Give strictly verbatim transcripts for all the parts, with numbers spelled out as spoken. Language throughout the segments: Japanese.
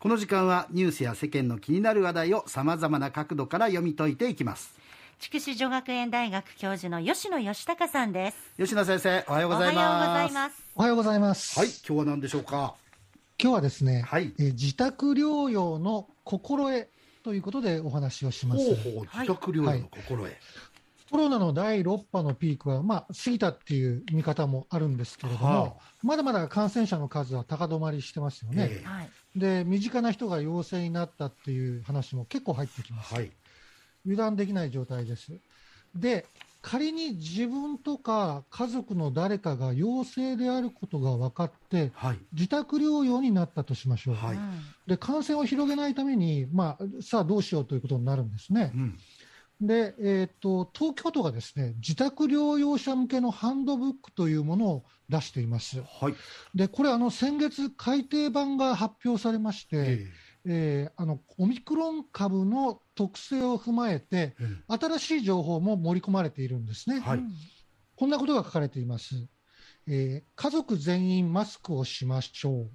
この時間はニュースや世間の気になる話題をさまざまな角度から読み解いていきます。筑紫女学園大学教授の吉野義孝さんです。吉野先生、おはようございます。おはようございます。はい、今日は何でしょうか。今日はですね、はい、え自宅療養の心得ということでお話をします。ほうほう、自宅療養の心得、はい、コロナのだいろく波のピークは、まあ、過ぎたっていう見方もあるんですけれども、はあ、まだまだ感染者の数は高止まりしてますよね、えー、で身近な人が陽性になったっていう話も結構入ってきます、はい、油断できない状態です。で、仮に自分とか家族の誰かが陽性であることが分かって、はい、自宅療養になったとしましょう、はい、で感染を広げないために、まあ、さあどうしようということになるんですね、うん。で、えーと、東京都がですね、自宅療養者向けのハンドブックというものを出しています、はい、でこれあの先月改訂版が発表されまして、えーえー、あのオミクロン株の特性を踏まえて、うん、新しい情報も盛り込まれているんですね、はい、こんなことが書かれています、えー、家族全員マスクをしましょう、はい、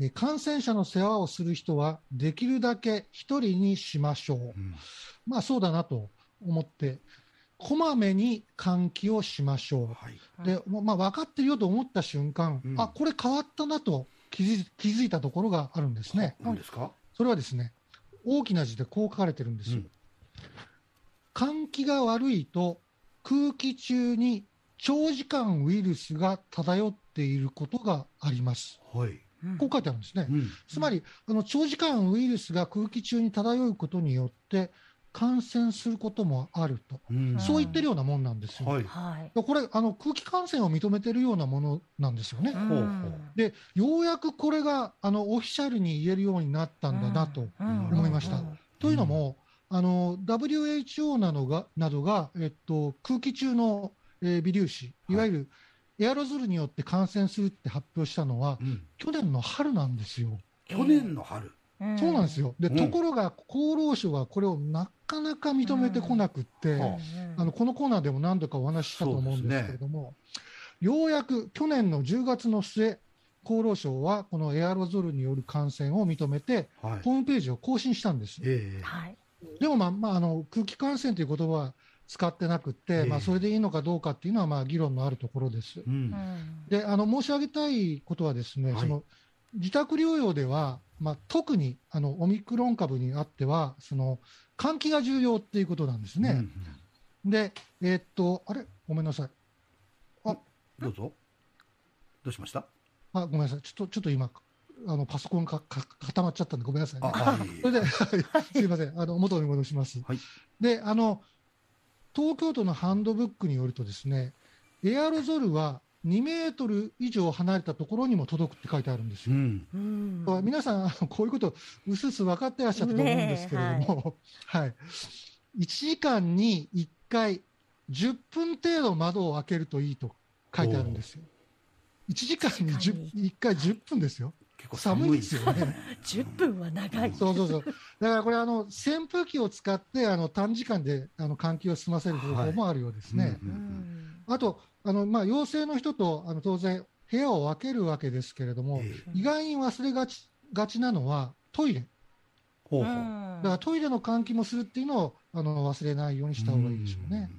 えー、感染者の世話をする人はできるだけ一人にしましょう、うん、まあそうだなと思ってこまめに換気をしましょう、はい、で、まあ、分かってるよと思った瞬間、うん、あ、これ変わったなと気づ, 気づいたところがあるんですね。何ですか？それはですね、大きな字でこう書かれてるんですよ、うん、換気が悪いと空気中に長時間ウイルスが漂っていることがあります、はい、うん、こう書いてあるんですね、うん、つまりあの長時間ウイルスが空気中に漂うことによって感染することもあると、うん、そう言ってるようなもんなんですよ、はい、これあの空気感染を認めてるようなものなんですよね、うん、でようやくこれがあのオフィシャルに言えるようになったんだなと思いました、うんうん、というのもあの ダブリューエイチオー などが、などが、えっと、空気中の、えー、微粒子いわゆるエアロゾルによって感染するって発表したのは、うん、去年の春なんですよ。去年の春、うん、そうなんですよ。で、うん、ところが厚労省はこれをなかなか認めてこなくって、うんうん、あのこのコーナーでも何度かお話ししたと思うんですけれども、ね、ようやく去年のじゅうがつの末、厚労省はこのエアロゾルによる感染を認めて、はい、ホームページを更新したんです、えー、でも、まあまあ、あの空気感染という言葉は使ってなくって、えーまあ、それでいいのかどうかっていうのはまあ議論のあるところです、うん、であの申し上げたいことはですね、はい、その自宅療養ではまあ、特にあのオミクロン株にあってはその換気が重要っていうことなんですね、うんうん、で、えー、っとあれごめんなさい、あ、どうぞ、どうしました、あ、ごめんなさい、ちょっと、ちょっと今あのパソコンが固まっちゃったんでごめんなさいね、あ、はい、それですいません、あの元に戻します、はい、であの東京都のハンドブックによるとですね、エアロゾルはにメートル以上離れたところにも届くって書いてあるんですよ、うん、皆さんあのこういうことうすうす分かってらっしゃると思うんですけれども、はいはい、いちじかんにいっかいじゅっぷん程度窓を開けるといいと書いてあるんですよ。いちじかんにいっかいじゅっぷんですよ。結構寒いですよねじゅっぷんは長いそうそうそう、だからこれあの扇風機を使ってあの短時間であの換気を済ませる方法もあるようですね、はい、うんうんうん。あとあのまあ、陽性の人とあの当然部屋を分けるわけですけれども、えー、意外に忘れが ち, がちなのはトイレ、ほうほう、だからトイレの換気もするっていうのをあの忘れないようにした方がいいでしょうね。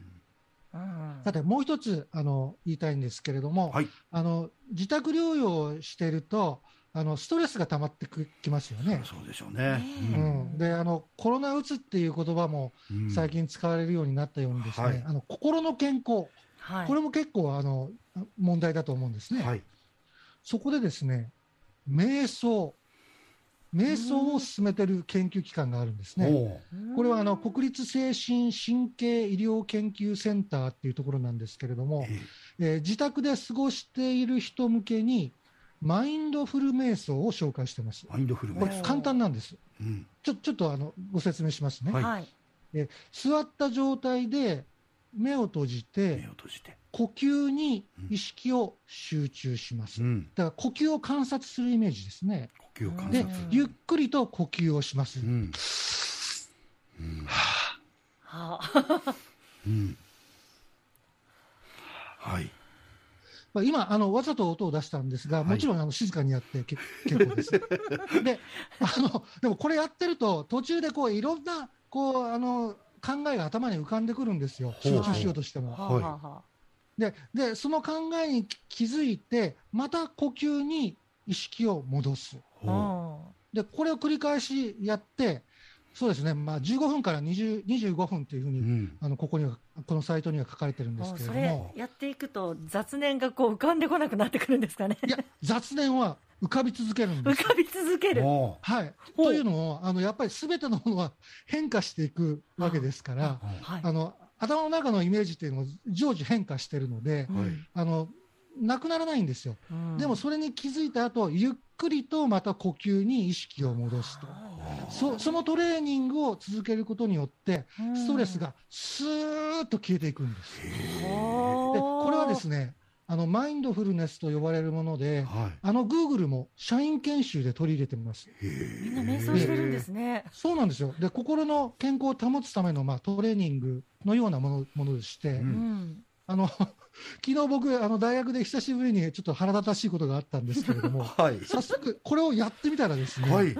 さてもう一つあの言いたいんですけれども、はい、あの自宅療養をしているとあのストレスが溜まってきますよね。そうでしょうね、うんうん、であのコロナうつっていう言葉も最近使われるようになったようにですね、うん、はい、あの心の健康、はい、これも結構あの問題だと思うんですね、はい、そこでですね、瞑想瞑想を進めている研究機関があるんですね。これはあの国立精神神経医療研究センターっていうところなんですけれども、えーえー、自宅で過ごしている人向けにマインドフル瞑想を紹介してます。マインドフル瞑想、これ簡単なんです、うん、ちょ、ちょっとあのご説明しますね、はい、えー、座った状態で目を閉じて、目を閉じて呼吸に意識を集中します、うん、だから呼吸を観察するイメージですね。呼吸を観察でゆっくりと呼吸をします、うんうん、はあ、うん、はい、まあ、今あのわざと音を出したんですが、はい、もちろんあの静かにやって結構ですで, あのでもこれやってると途中でこういろんなこうあの考えが頭に浮かんでくるんですよ、集中しようとしても、はいはい、で, でその考えに気づいてまた呼吸に意識を戻す、でこれを繰り返しやって、そうですね、まあ、じゅうごふんからにじゅう、にじゅうごふんというふうに、うん、あのここにはこのサイトには書かれてるんですけれども、それやっていくと雑念がこう浮かんでこなくなってくるんですかね。いや、雑念は浮かび続けるんです。浮かび続ける、はい、というのもあのやっぱりすべてのものは変化していくわけですから、あ、はい、あの頭の中のイメージというのは常時変化しているので、はい、あのなくならないんですよ、うん、でもそれに気づいた後ゆっくりとまた呼吸に意識を戻すと、 そ, そのトレーニングを続けることによってストレスがスーッと消えていくんです。でこれはですね、あのマインドフルネスと呼ばれるもので、はい、あの Google も社員研修で取り入れてます。みんな瞑想してるんですね。そうなんですよ。で心の健康を保つための、まあ、トレーニングのようなも の, ものでして、うん、あの昨日僕あの大学で久しぶりにちょっと腹立たしいことがあったんですけれども、はい、早速これをやってみたらですね、はい、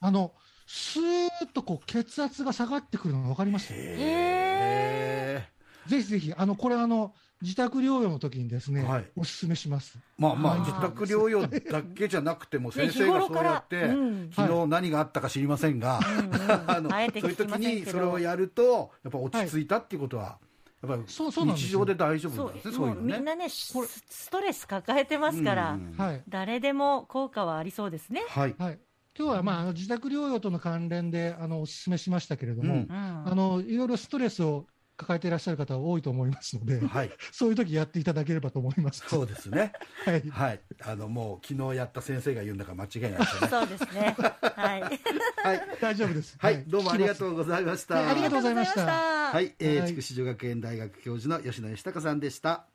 あのスーッとこう血圧が下がってくるのが分かりました。へー、ぜひぜひあのこれあの自宅療養の時にですね、はい、おすすめします。まあまあ、自宅療養だけじゃなくても先生がそうやって、ね、うん、昨日何があったか知りませんが、はい、そういう時にそれをやるとやっぱ落ち着いたっていうことは、はい、やっぱ日常で大丈夫なんですね。そうなんですよ。そう、そういうのね。みんなね、ストレス抱えてますから、はい、誰でも効果はありそうですね。はいはい、今日は、まあ、あの自宅療養との関連であのお勧めしましたけれども、うん、あのいろいろストレスを抱えていらっしゃる方は多いと思いますので、はい、そういう時やっていただければと思います。そうですね、はいはい、あのもう昨日やった先生が言うんだから間違いないですね。そうですね、はいはい、大丈夫です、はいはい、どうもありがとうございました。ありがとうございました。筑紫女学園大学教授の吉野義孝さんでした。